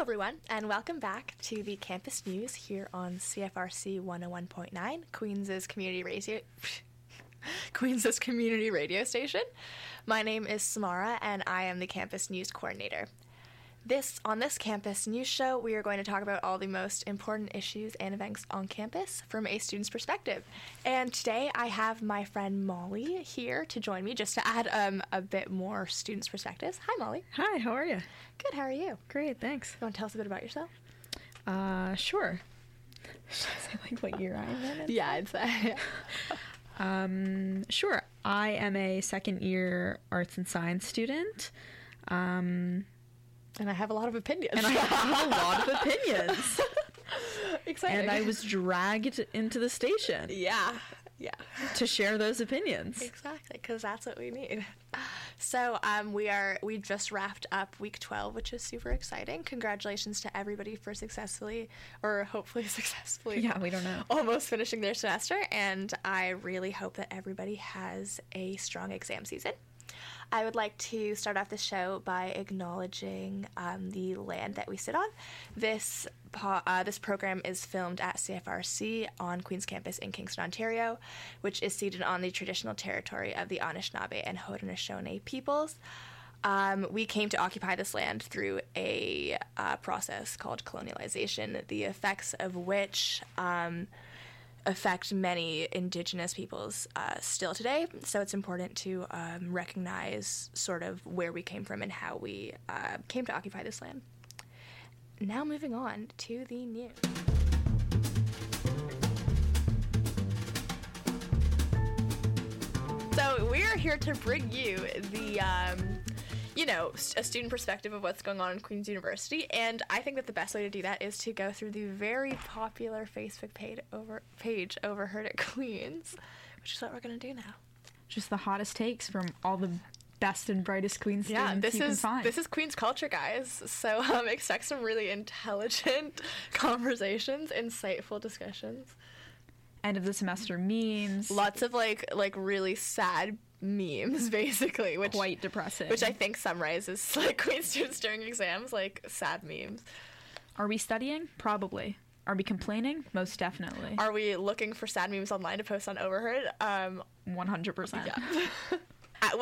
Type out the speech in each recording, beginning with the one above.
Hello everyone, and welcome back to the Campus News here on CFRC 101.9, Queens's community radio station. My name is Samara, and I am the Campus News Coordinator. On this Campus News Show, we are going to talk about all the most important issues and events on campus from a student's perspective. And today I have my friend Molly here to join me just to add a bit more students' perspectives. Hi, Molly. Hi, how are you? Good, how are you? Great, thanks. You want to tell us a bit about yourself? Sure. Should I say what year I am in? Yeah, I'd say. Sure. I am a second-year arts and science student. And I have a lot of opinions. Exciting. And I was dragged into the station. Yeah. To share those opinions. Exactly, because that's what we need. So we just wrapped up week 12, which is super exciting. Congratulations to everybody for hopefully successfully. Yeah, we don't know. Almost finishing their semester. And I really hope that everybody has a strong exam season. I would like to start off the show by acknowledging the land that we sit on. This program is filmed at CFRC on Queen's campus in Kingston, Ontario, which is seated on the traditional territory of the Anishinaabe and Haudenosaunee peoples. We came to occupy this land through a process called colonialization, the effects of which affect many Indigenous peoples still today, so it's important to recognize sort of where we came from and how we came to occupy this land. Now moving on to the news. So we're here to bring you the a student perspective of what's going on in Queen's University, and I think that the best way to do that is to go through the very popular Facebook page Overheard at Queen's, which is what we're going to do now. Just the hottest takes from all the best and brightest Queen's students you can find. This is Queen's culture, guys, so expect some really intelligent conversations, insightful discussions. End of the semester memes. Lots of like really sad memes, basically, which quite depressing, which I think summarizes Queen's students during exams, sad memes. Are we studying? Probably. Are we complaining? Most definitely. Are we looking for sad memes online to post on Overheard? 100%. Yeah.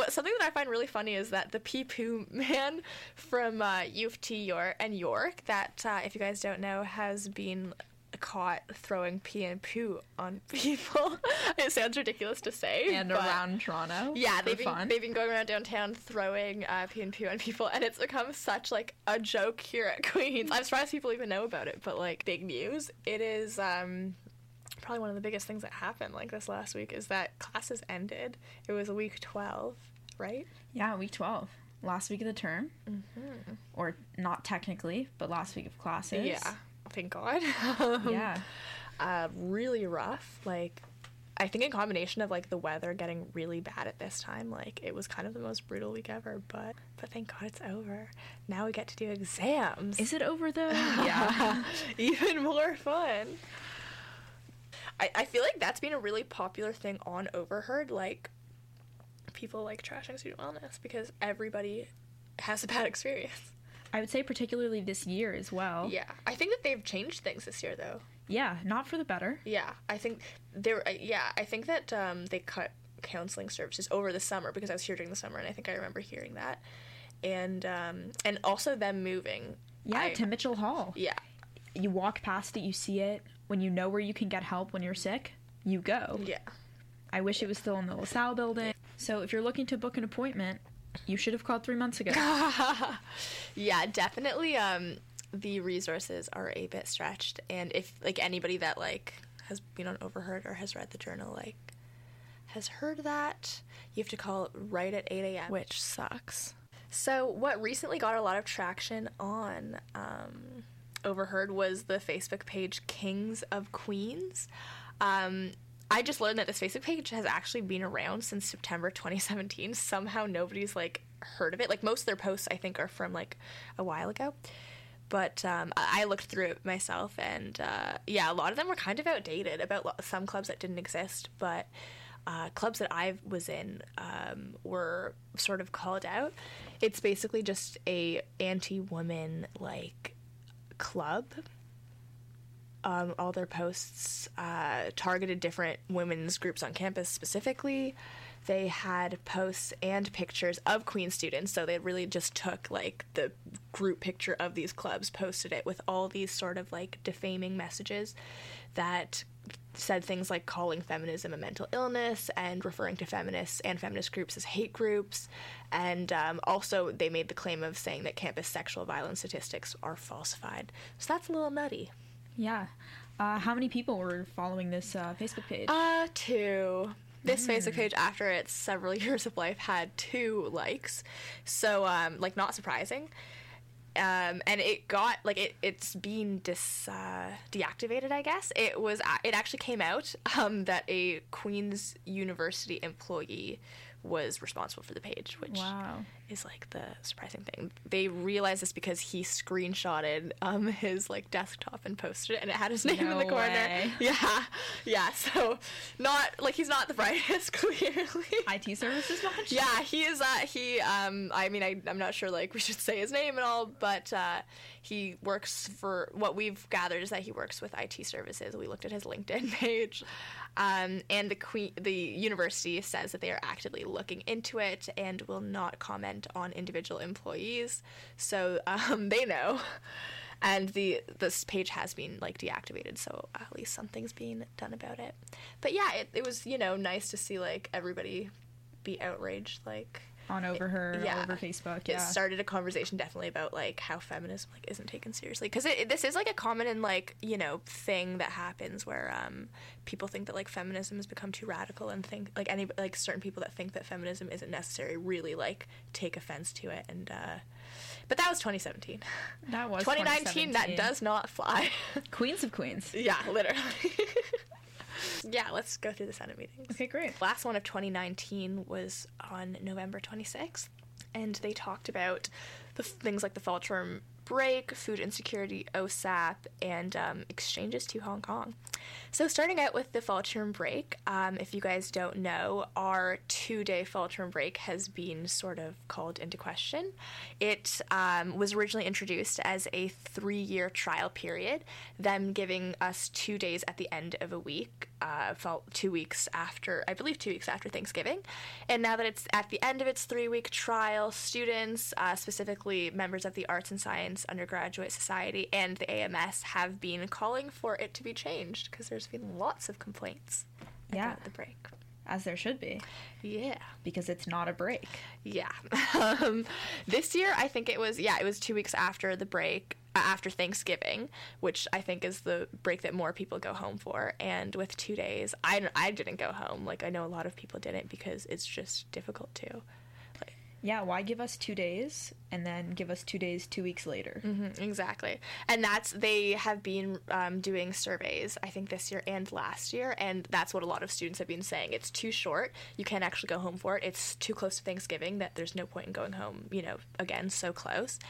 Something that I find really funny is that the pee-poo man from U of T and York, that if you guys don't know, has been caught throwing pee and poo on people. It sounds ridiculous to say. And around Toronto. Yeah, they've been going around downtown throwing pee and poo on people, and it's become such a joke here at Queen's. I'm surprised people even know about it, but big news. It is probably one of the biggest things that happened this last week is that classes ended. It was week 12, right? Yeah, week 12. Last week of the term. Mm-hmm. Or not technically, but last week of classes. Yeah. Thank God. Really rough. I think in combination of the weather getting really bad at this time, it was kind of the most brutal week ever. But thank God it's over. Now we get to do exams. Is it over though? Yeah, even more fun. I feel that's been a really popular thing on Overheard. People trashing student wellness because everybody has a bad experience. I would say particularly this year as well. Yeah. I think that they've changed things this year, though. Yeah, not for the better. Yeah. I think that they cut counseling services over the summer because I was here during the summer, and I think I remember hearing that. And also them moving. Yeah, to Mitchell Hall. Yeah. You walk past it, you see it. When you know where you can get help when you're sick, you go. Yeah. I wish it was still in the LaSalle building. So if you're looking to book an appointment, you should have called 3 months ago. Yeah, definitely. The resources are a bit stretched, and if anybody that has been on Overheard or has read the journal has heard that, you have to call right at 8 a.m., which sucks. So what recently got a lot of traction on Overheard was the Facebook page Kings of Queens. I just learned that this Facebook page has actually been around since September 2017. Somehow nobody's, heard of it. Most of their posts, I think, are from, a while ago. But I looked through it myself, and, a lot of them were kind of outdated about some clubs that didn't exist. But clubs that I was in were sort of called out. It's basically just a anti-woman, club. All their posts targeted different women's groups on campus specifically. They had posts and pictures of Queen students, so they really just took, like, the group picture of these clubs, posted it with all these sort of, like, defaming messages that said things like calling feminism a mental illness and referring to feminists and feminist groups as hate groups. And also they made the claim of saying that campus sexual violence statistics are falsified. So that's a little nutty. Yeah. How many people were following this Facebook page? Two. This Facebook page, after its several years of life, had 2 likes. So, like, not surprising. And it got, like, it's been deactivated, I guess. It actually came out that a Queen's University employee was responsible for the page, which is, like, the surprising thing. They realized this because he screenshotted his, like, desktop and posted it, and it had his name in the corner. Yeah, so not, like, he's not the brightest, clearly. IT services much? Yeah, he is, I mean, I'm not sure, like, we should say his name and all, but he works for, what we've gathered is that he works with IT services. We looked at his LinkedIn page, and the university says that they are actively looking into it and will not comment on individual employees, so they know, and this page has been, like, deactivated, so at least something's being done about it. But yeah, it was, you know, nice to see, like, everybody be outraged, like, on Overheard, all over Facebook. It started a conversation definitely about, like, how feminism, like, isn't taken seriously, because this is, like, a common and, like, you know, thing that happens where people think that, like, feminism has become too radical, and think, like, any, like, certain people that think that feminism isn't necessary really, like, take offense to it, and but that was 2017. That was 2019. That does not fly. Queens of Queens. Yeah, literally. Yeah, let's go through the Senate meetings. Okay, great. Last one of 2019 was on November 26th, and they talked about the things like the fall term break, food insecurity, OSAP, and exchanges to Hong Kong. So starting out with the fall term break, if you guys don't know, our 2-day fall term break has been sort of called into question. It was originally introduced as a 3-year trial period, them giving us 2 days at the end of a week, 2 weeks after, I believe 2 weeks after Thanksgiving. And now that it's at the end of its 3-week trial, students, specifically members of the Arts and Science Undergraduate Society and the AMS have been calling for it to be changed, because there's been lots of complaints about the break. As there should be. Yeah. Because it's not a break. Yeah. This year, I think it was 2 weeks after the break, after Thanksgiving, which I think is the break that more people go home for. And with 2 days, I didn't go home. Like, I know a lot of people didn't, because it's just difficult to. Yeah, why give us 2 days and then give us 2 days 2 weeks later? Mm-hmm, exactly. And they have been doing surveys, I think, this year and last year, and that's what a lot of students have been saying. It's too short. You can't actually go home for it. It's too close to Thanksgiving that there's no point in going home, you know, again, so close.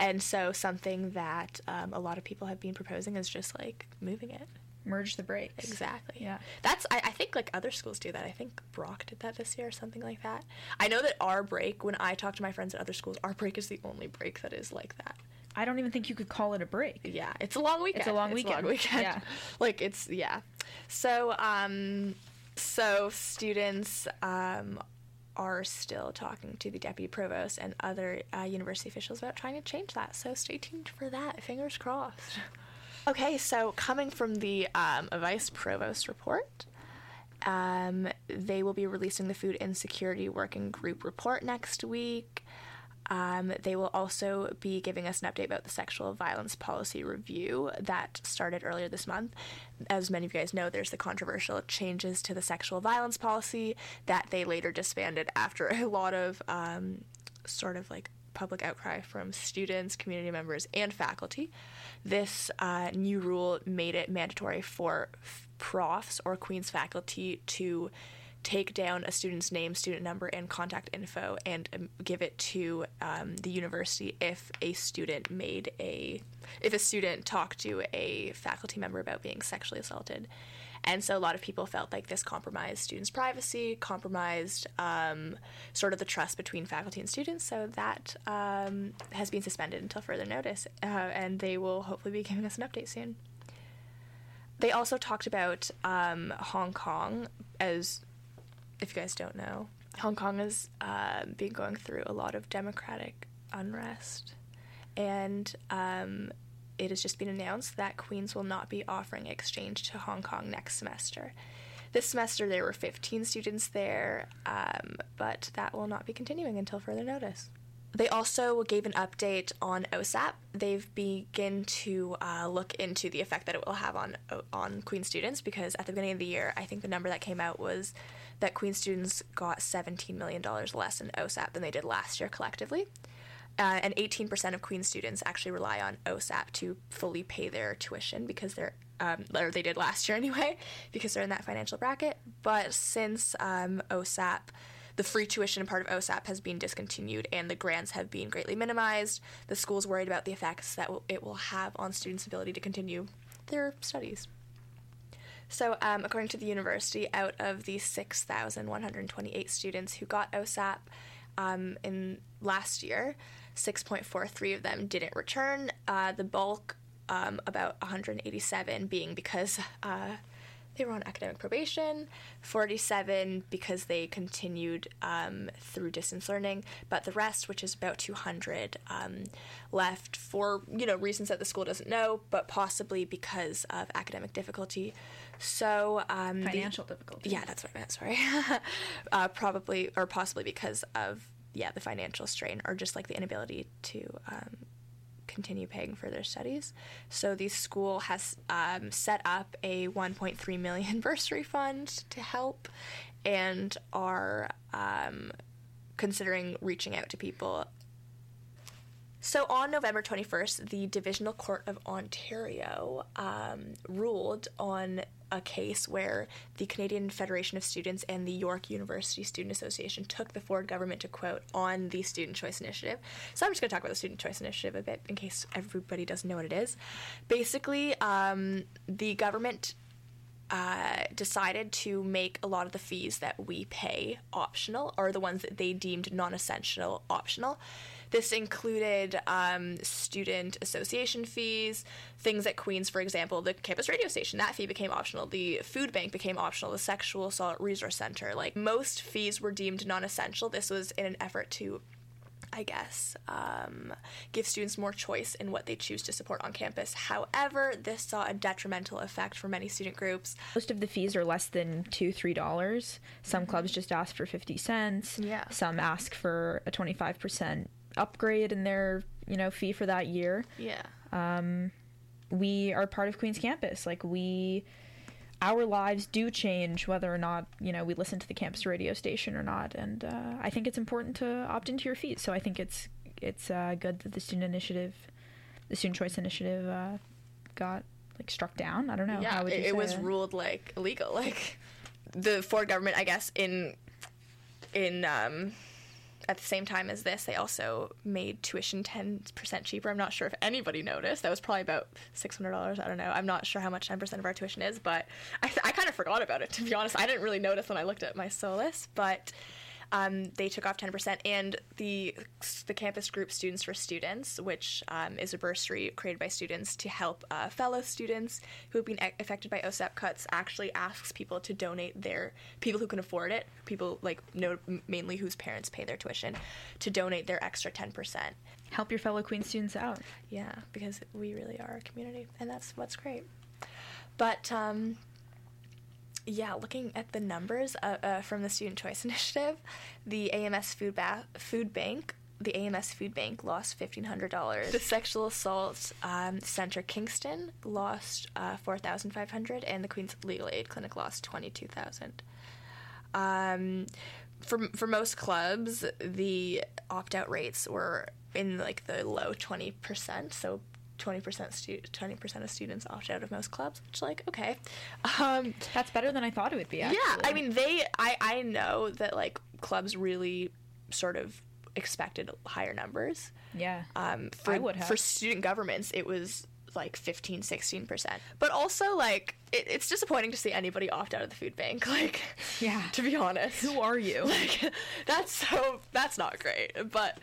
And so something that a lot of people have been proposing is just, like, moving it. Merge the breaks. Exactly. Yeah. That's, I think, like, other schools do that. I think Brock did that this year or something like that. I know that our break, when I talk to my friends at other schools, our break is the only break that is like that. I don't even think you could call it a break. Yeah. It's a long weekend. Yeah. Like, it's, yeah. So, students, are still talking to the deputy provost and other university officials about trying to change that. So stay tuned for that. Fingers crossed. Okay, so coming from the Vice Provost report, they will be releasing the Food Insecurity Working Group report next week. They will also be giving us an update about the sexual violence policy review that started earlier this month. As many of you guys know, there's the controversial changes to the sexual violence policy that they later disbanded after a lot of sort of, like, public outcry from students, community members, and faculty. This new rule made it mandatory for profs or Queen's faculty to take down a student's name, student number, and contact info and give it to the university if a student if a student talked to a faculty member about being sexually assaulted. And so a lot of people felt like this compromised students' privacy, compromised sort of the trust between faculty and students. So that has been suspended until further notice, and they will hopefully be giving us an update soon. They also talked about Hong Kong. As if you guys don't know, Hong Kong has been going through a lot of democratic unrest, and it has just been announced that Queen's will not be offering exchange to Hong Kong next semester. This semester there were 15 students there, but that will not be continuing until further notice. They also gave an update on OSAP. They've begun to look into the effect that it will have on Queen's students, because at the beginning of the year, I think the number that came out was that Queen's students got $17 million less in OSAP than they did last year collectively. And 18% of Queen's students actually rely on OSAP to fully pay their tuition because they're, or they did last year anyway, because they're in that financial bracket. But since OSAP, the free tuition part of OSAP has been discontinued and the grants have been greatly minimized, the school's worried about the effects that it will have on students' ability to continue their studies. So according to the university, out of the 6,128 students who got OSAP in last year, 6.43 of them didn't return, the bulk, about 187, being because they were on academic probation, 47 because they continued through distance learning, but the rest, which is about 200, left for, reasons that the school doesn't know, but possibly because of academic difficulty. So financial difficulty. Yeah, that's what I meant, sorry. Probably or possibly because of, the financial strain or just like the inability to continue paying for their studies. So the school has set up a $1.3 million bursary fund to help, and are considering reaching out to people. So on November 21st, the Divisional Court of Ontario ruled on a case where the Canadian Federation of Students and the York University Student Association took the Ford government to court on the Student Choice Initiative. So I'm just going to talk about the Student Choice Initiative a bit in case everybody doesn't know what it is. Basically, the government decided to make a lot of the fees that we pay optional, or the ones that they deemed non-essential optional. This included student association fees, things at Queen's, for example, the campus radio station, that fee became optional, the food bank became optional, the sexual assault resource center. Like, most fees were deemed non-essential. This was in an effort to, give students more choice in what they choose to support on campus. However, this saw a detrimental effect for many student groups. Most of the fees are less than $2, $3. Some clubs just ask for 50 cents. Yeah. Some ask for a 25% upgrade in their, fee for that year. Yeah. We are part of Queen's campus. Our lives do change whether or not, we listen to the campus radio station or not, and I think it's important to opt into your fees. So I think it's good that the Student Choice Initiative, got struck down. I don't know. Yeah, it was ruled illegal. The Ford government, I guess, in at the same time as this, they also made tuition 10% cheaper. I'm not sure if anybody noticed. That was probably about $600. I don't know. I'm not sure how much 10% of our tuition is, but I kind of forgot about it, to be honest. I didn't really notice when I looked at my Solace, but they took off 10%. And the campus group Students for Students, which is a bursary created by students to help fellow students who have been affected by OSAP cuts, actually asks people to donate people who can afford it, people mainly whose parents pay their tuition, to donate their extra 10%. Help your fellow Queen's students out. Yeah, because we really are a community, and that's what's great. But looking at the numbers from the Student Choice Initiative, the AMS food bank, the AMS food bank lost $1,500. The Sexual Assault Center Kingston lost $4,500, and the Queen's Legal Aid Clinic lost $22,000. For most clubs, the opt-out rates were in the low 20%, so 20% of students opt out of most clubs, which okay. That's better than I thought it would be, actually. Yeah, I know that clubs really sort of expected higher numbers. Yeah. For student governments, it was like 15, 16%. But also, like, it's disappointing to see anybody opt out of the food bank. Like, yeah, to be honest, who are you? Like, that's not great. But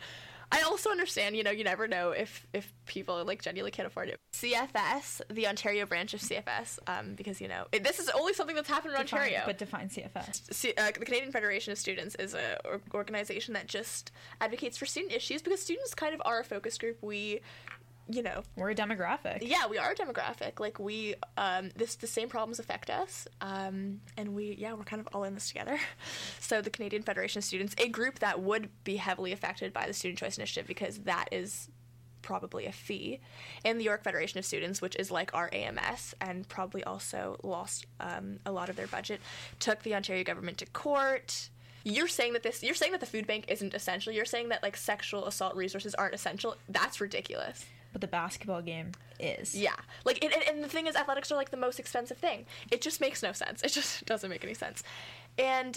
I also understand, you know, you never know if people, like, genuinely can't afford it. CFS, the Ontario branch of CFS, because, you know, this is only something that's happened in Ontario. But define CFS. The Canadian Federation of Students is an organization that just advocates for student issues, because students kind of are a focus group. We, you know, we're a demographic. Yeah, we are a demographic. Like, we, the same problems affect us, and we're kind of all in this together. So the Canadian Federation of Students, a group that would be heavily affected by the Student Choice Initiative, because that is probably a fee, and the York Federation of Students, which is like our AMS and probably also lost a lot of their budget, took the Ontario government to court. You're saying that the food bank isn't essential. You're saying that, like, sexual assault resources aren't essential. That's ridiculous. But the basketball game is. Yeah. Like, and the thing is, athletics are, like, the most expensive thing. It just makes no sense. It just doesn't make any sense. And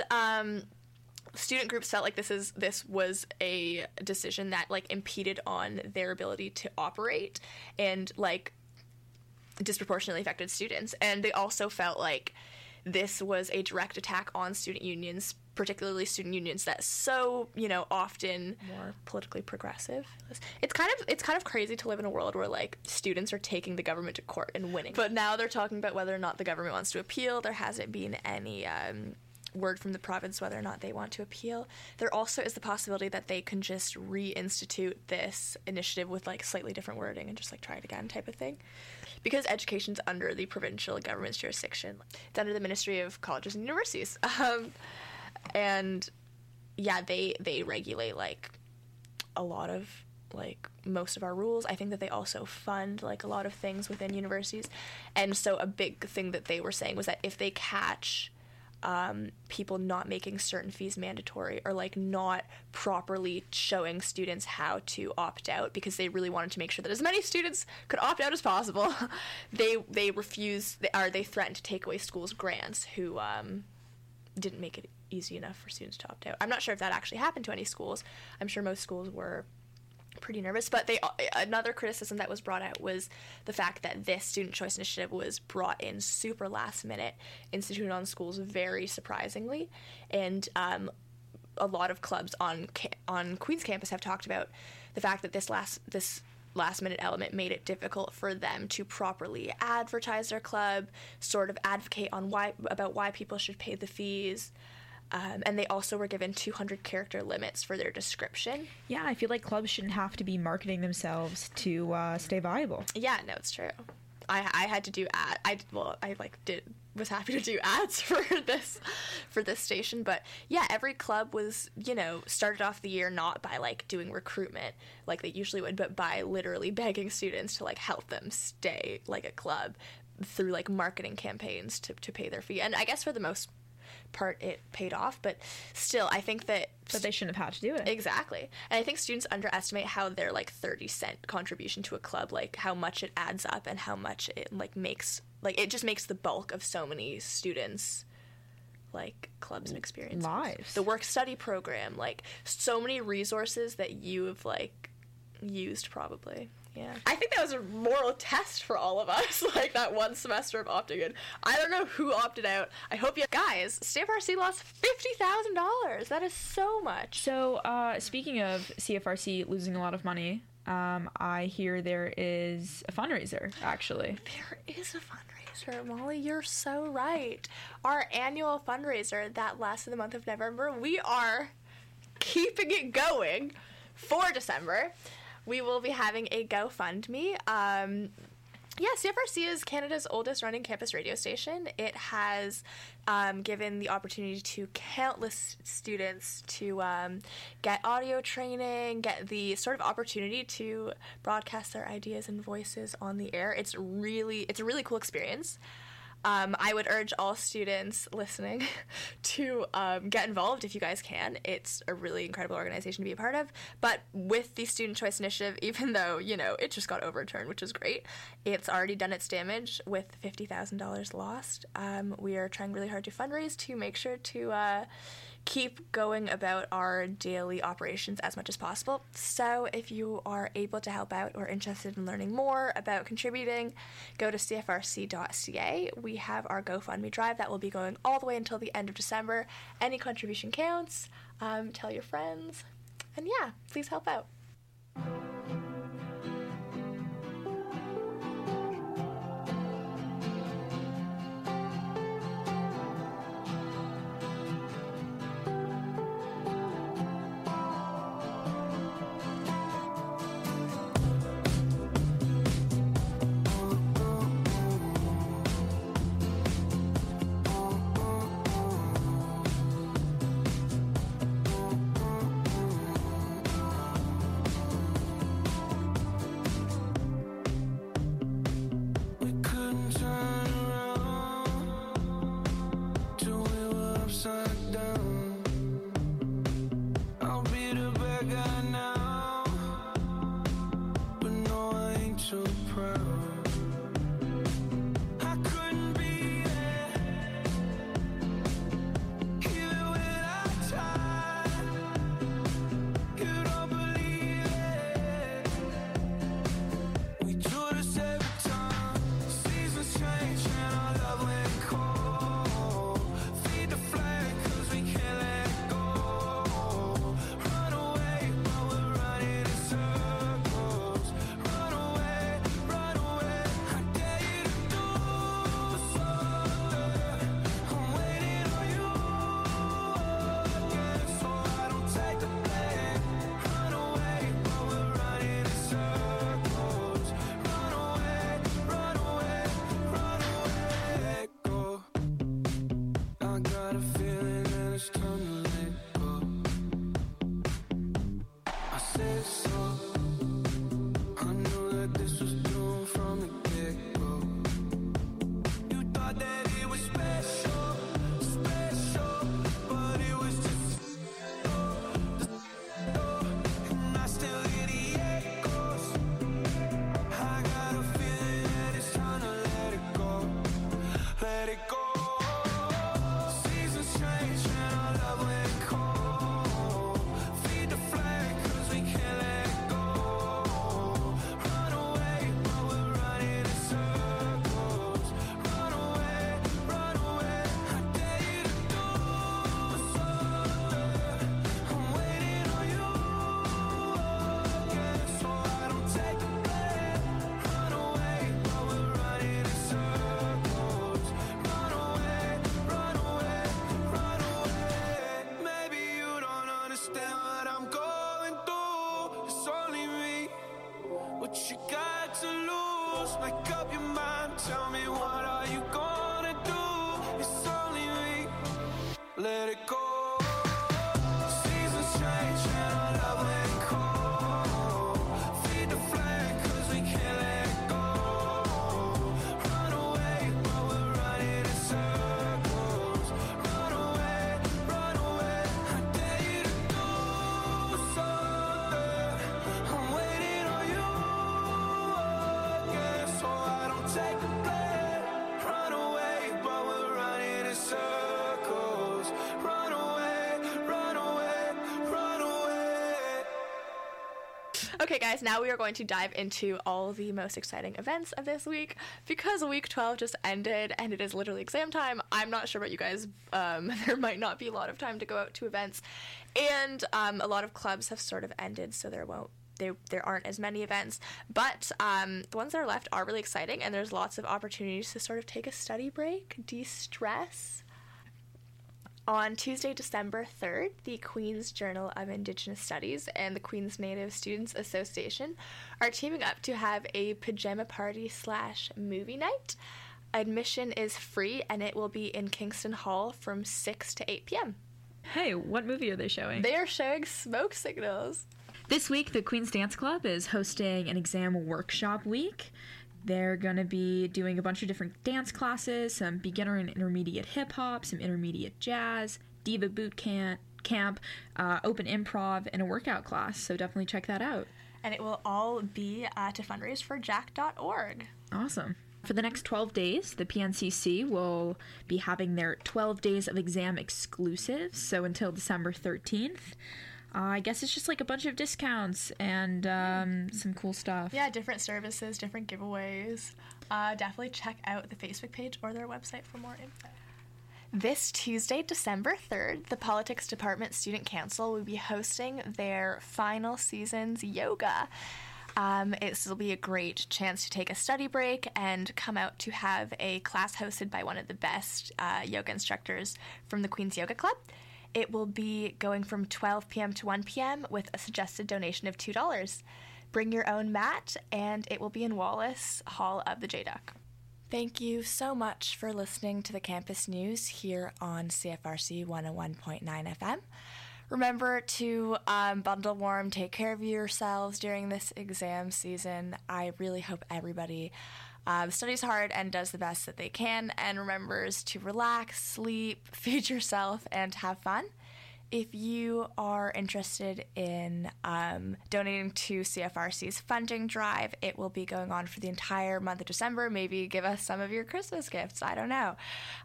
student groups felt like this was a decision that, like, impeded on their ability to operate and, like, disproportionately affected students. And they also felt like this was a direct attack on student unions, particularly student unions that so, you know, often more politically progressive. It's kind of crazy to live in a world where, like, students are taking the government to court and winning. But now they're talking about whether or not the government wants to appeal. There hasn't been any word from the province whether or not they want to appeal. There also is the possibility that they can just reinstitute this initiative with, like, slightly different wording and just, like, try it again type of thing. Because education's under the provincial government's jurisdiction. It's under the Ministry of Colleges and Universities. And, yeah, they regulate, like, a lot of, like, most of our rules. I think that they also fund, like, a lot of things within universities. And so a big thing that they were saying was that if they catch people not making certain fees mandatory, or, like, not properly showing students how to opt out, because they really wanted to make sure that as many students could opt out as possible, they threatened to take away schools' grants who didn't make it easy enough for students to opt out. I'm not sure if that actually happened to any schools. I'm sure most schools were pretty nervous, but another criticism that was brought out was the fact that this Student Choice Initiative was brought in super last minute, instituted on schools very surprisingly, and a lot of clubs on Queen's campus have talked about the fact that this last minute element made it difficult for them to properly advertise their club, sort of advocate on why people should pay the fees. And they also were given 200-character limits for their description. Yeah, I feel like clubs shouldn't have to be marketing themselves to stay viable. Yeah, no, it's true. I had to do ads. I was happy to do ads for this station, but yeah, every club was, you know, started off the year not by, like, doing recruitment like they usually would, but by literally begging students to, like, help them stay, like, a club through, like, marketing campaigns to pay their fee. And I guess for the most part it paid off, but still I think that they shouldn't have had to do it. Exactly. And I think students underestimate how their, like, 30-cent contribution to a club, like, how much it adds up and how much it, like, makes, like, it just makes the bulk of so many students, like, clubs and experiences, lives, the work study program, like, so many resources that you've, like, used probably. Yeah. I think that was a moral test for all of us, like, that one semester of opting in. I don't know who opted out. I hope you guys, CFRC lost $50,000. That is so much. So, speaking of CFRC losing a lot of money, I hear there is a fundraiser, actually. There is a fundraiser, Molly. You're so right. Our annual fundraiser that lasted the month of November. We are keeping it going for December. We will be having a GoFundMe. CFRC is Canada's oldest running campus radio station. It has given the opportunity to countless students to get audio training, get the sort of opportunity to broadcast their ideas and voices on the air. It's a really cool experience. I would urge all students listening to get involved if you guys can. It's a really incredible organization to be a part of. But with the Student Choice Initiative, even though, you know, it just got overturned, which is great, it's already done its damage with $50,000 lost. We are trying really hard to fundraise to make sure to keep going about our daily operations as much as possible. So if you are able to help out or interested in learning more about contributing, go to cfrc.ca. We have our GoFundMe drive that will be going all the way until the end of December. Any contribution counts. Tell your friends. And yeah, please help out. Okay guys, now we are going to dive into all the most exciting events of this week, because week 12 just ended and it is literally exam time. I'm not sure about you guys, there might not be a lot of time to go out to events, and a lot of clubs have sort of ended, so there aren't as many events, but the ones that are left are really exciting, and there's lots of opportunities to sort of take a study break, de-stress. On Tuesday, December 3rd, the Queen's Journal of Indigenous Studies and the Queen's Native Students Association are teaming up to have a pajama party / movie night. Admission is free, and it will be in Kingston Hall from 6 to 8 p.m. Hey, what movie are they showing? They are showing Smoke Signals. This week, the Queen's Dance Club is hosting an exam workshop week. They're going to be doing a bunch of different dance classes, some beginner and intermediate hip-hop, some intermediate jazz, diva boot camp, open improv, and a workout class, so definitely check that out. And it will all be to fundraise for Jack.org. Awesome. For the next 12 days, the PNCC will be having their 12 days of exam exclusives, so until December 13th. I guess it's just like a bunch of discounts and some cool stuff. Yeah, different services, different giveaways. Definitely check out the Facebook page or their website for more info. This Tuesday, December 3rd, the Politics Department Student Council will be hosting their final season's yoga. It will be a great chance to take a study break and come out to have a class hosted by one of the best yoga instructors from the Queen's Yoga Club. It will be going from 12 p.m. to 1 p.m. with a suggested donation of $2. Bring your own mat, and it will be in Wallace Hall of the JDUC. Thank you so much for listening to the Campus News here on CFRC 101.9 FM. Remember to bundle warm, take care of yourselves during this exam season. I really hope everybody studies hard and does the best that they can and remembers to relax, sleep, feed yourself, and have fun. If you are interested in donating to CFRC's funding drive, it will be going on for the entire month of December. Maybe give us some of your Christmas gifts. I don't know.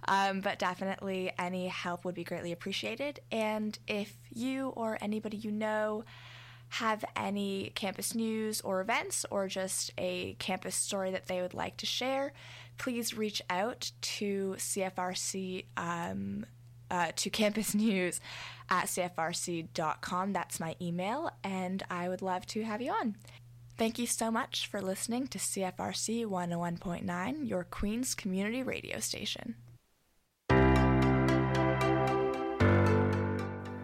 But definitely any help would be greatly appreciated. And if you or anybody you know have any campus news or events or just a campus story that they would like to share, please reach out to CFRC to campusnews@cfrc.com. That's my email, and I would love to have you on. Thank you so much for listening to CFRC 101.9, your Queen's community radio station.